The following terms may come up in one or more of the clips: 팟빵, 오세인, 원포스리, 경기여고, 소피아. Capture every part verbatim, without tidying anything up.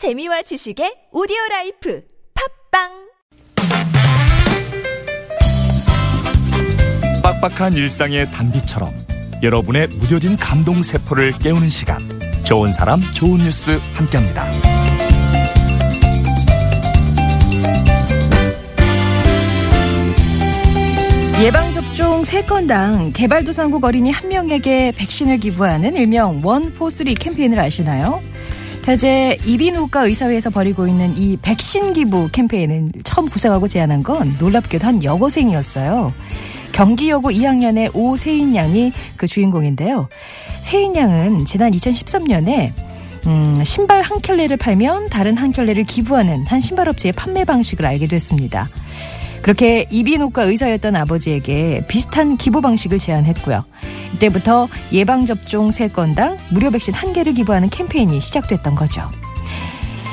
재미와 지식의 오디오라이프 팟빵, 빡빡한 일상의 단비처럼 여러분의 무뎌진 감동 세포를 깨우는 시간, 좋은 사람 좋은 뉴스 함께합니다. 예방접종 세 건당 개발도상국 어린이 한 명에게 백신을 기부하는 일명 원포스리 캠페인을 아시나요? 현재 이비인후과 의사회에서 벌이고 있는 이 백신 기부 캠페인은 처음 구상하고 제안한 건 놀랍게도 한 여고생이었어요. 경기여고 이 학년의 오세인 양이 그 주인공인데요. 세인 양은 지난 이천십삼 년에 음, 신발 한 켤레를 팔면 다른 한 켤레를 기부하는 한 신발업체의 판매 방식을 알게 됐습니다. 그렇게 이비인후과 의사였던 아버지에게 비슷한 기부 방식을 제안했고요. 이때부터 예방접종 세 건당 무료 백신 한 개를 기부하는 캠페인이 시작됐던 거죠.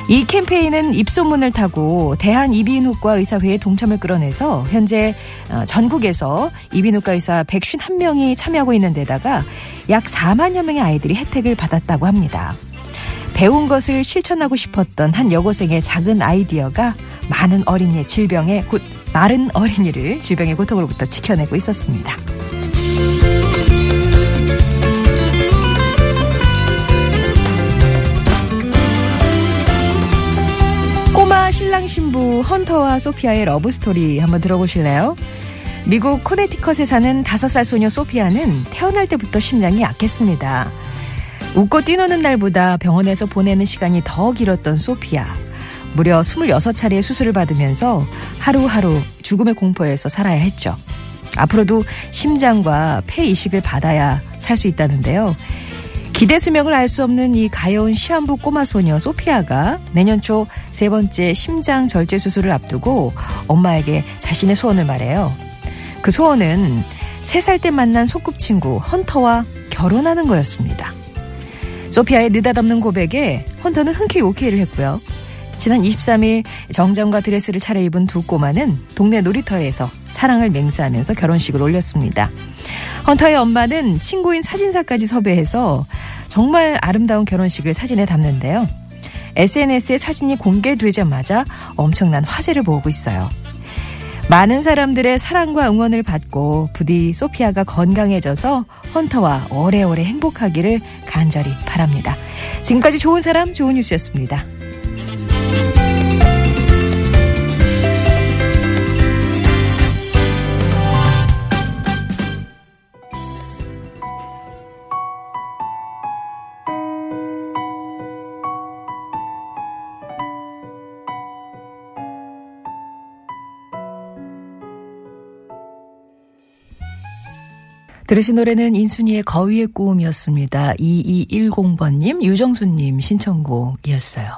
이 캠페인은 입소문을 타고 대한이비인후과 의사회에 동참을 끌어내서 현재 전국에서 이비인후과 의사 백오십일 명이 참여하고 있는 데다가 약 사만여 명의 아이들이 혜택을 받았다고 합니다. 배운 것을 실천하고 싶었던 한 여고생의 작은 아이디어가 많은 어린이의 질병에 곧 마른 어린이를 질병의 고통으로부터 지켜내고 있었습니다. 꼬마 신랑 신부 헌터와 소피아의 러브스토리 한번 들어보실래요? 미국 코네티컷에 사는 다섯 살 소녀 소피아는 태어날 때부터 심장이 약했습니다. 웃고 뛰노는 날보다 병원에서 보내는 시간이 더 길었던 소피아. 무려 스물여섯 차례의 수술을 받으면서 하루하루 죽음의 공포에서 살아야 했죠. 앞으로도 심장과 폐 이식을 받아야 살 수 있다는데요. 기대 수명을 알 수 없는 이 가여운 시한부 꼬마 소녀 소피아가 내년 초 세 번째 심장 절제 수술을 앞두고 엄마에게 자신의 소원을 말해요. 그 소원은 세 살 때 만난 소꿉친구 헌터와 결혼하는 거였습니다. 소피아의 느닷없는 고백에 헌터는 흔쾌히 오케이를 했고요. 지난 이십삼 일 정장과 드레스를 차려입은 두 꼬마는 동네 놀이터에서 사랑을 맹세하면서 결혼식을 올렸습니다. 헌터의 엄마는 친구인 사진사까지 섭외해서 정말 아름다운 결혼식을 사진에 담는데요. 에스엔에스에 사진이 공개되자마자 엄청난 화제를 모으고 있어요. 많은 사람들의 사랑과 응원을 받고 부디 소피아가 건강해져서 헌터와 오래오래 행복하기를 간절히 바랍니다. 지금까지 좋은 사람 좋은 뉴스였습니다. 들으신 노래는 인순이의 거위의 꿈이었습니다. 이이일공 번님, 유정수님 신청곡이었어요.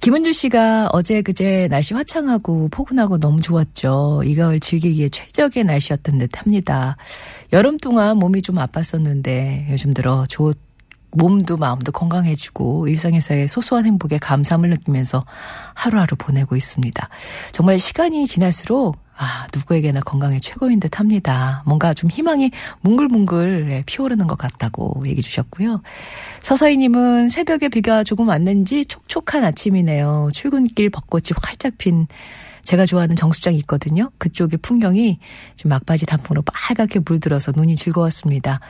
김은주 씨가 어제 그제 날씨 화창하고 포근하고 너무 좋았죠. 이 가을 즐기기에 최적의 날씨였던 듯 합니다. 여름 동안 몸이 좀 아팠었는데 요즘 들어 좋, 몸도 마음도 건강해지고 일상에서의 소소한 행복에 감사함을 느끼면서 하루하루 보내고 있습니다. 정말 시간이 지날수록 아, 누구에게나 건강의 최고인 듯 합니다. 뭔가 좀 희망이 뭉글뭉글 피어오르는 것 같다고 얘기해 주셨고요. 서서희님은 새벽에 비가 조금 왔는지 촉촉한 아침이네요. 출근길 벚꽃이 활짝 핀 제가 좋아하는 정수장이 있거든요. 그쪽의 풍경이 지금 막바지 단풍으로 빨갛게 물들어서 눈이 즐거웠습니다.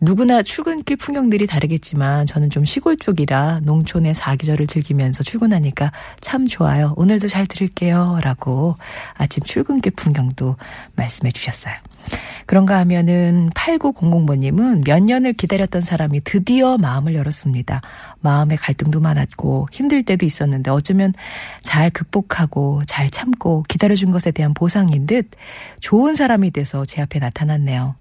누구나 출근길 풍경들이 다르겠지만 저는 좀 시골 쪽이라 농촌의 사계절을 즐기면서 출근하니까 참 좋아요. 오늘도 잘 들을게요. 라고 아침 출근길 풍경도 말씀해 주셨어요. 그런가 하면은 팔구공공 번님은 몇 년을 기다렸던 사람이 드디어 마음을 열었습니다. 마음의 갈등도 많았고 힘들 때도 있었는데 어쩌면 잘 극복하고 잘 참고 기다려준 것에 대한 보상인 듯 좋은 사람이 돼서 제 앞에 나타났네요.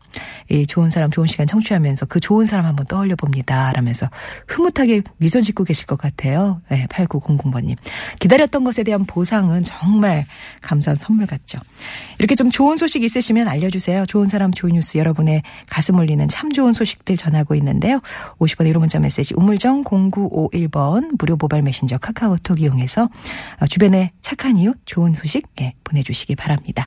이 좋은 사람 좋은 시간 청취하면서 그 좋은 사람 한번 떠올려 봅니다. 라면서 흐뭇하게 미소 짓고 계실 것 같아요. 네, 팔구공공 번님. 기다렸던 것에 대한 보상은 정말 감사한 선물 같죠. 이렇게 좀 좋은 소식 있으시면 알려주세요. 좋은 사람 좋은 뉴스, 여러분의 가슴 울리는 참 좋은 소식들 전하고 있는데요. 오십 번의 유료 문자 메시지 우물정 공구오일 번, 무료 모바일 메신저 카카오톡 이용해서 주변에 착한 이웃 좋은 소식 예, 보내주시기 바랍니다.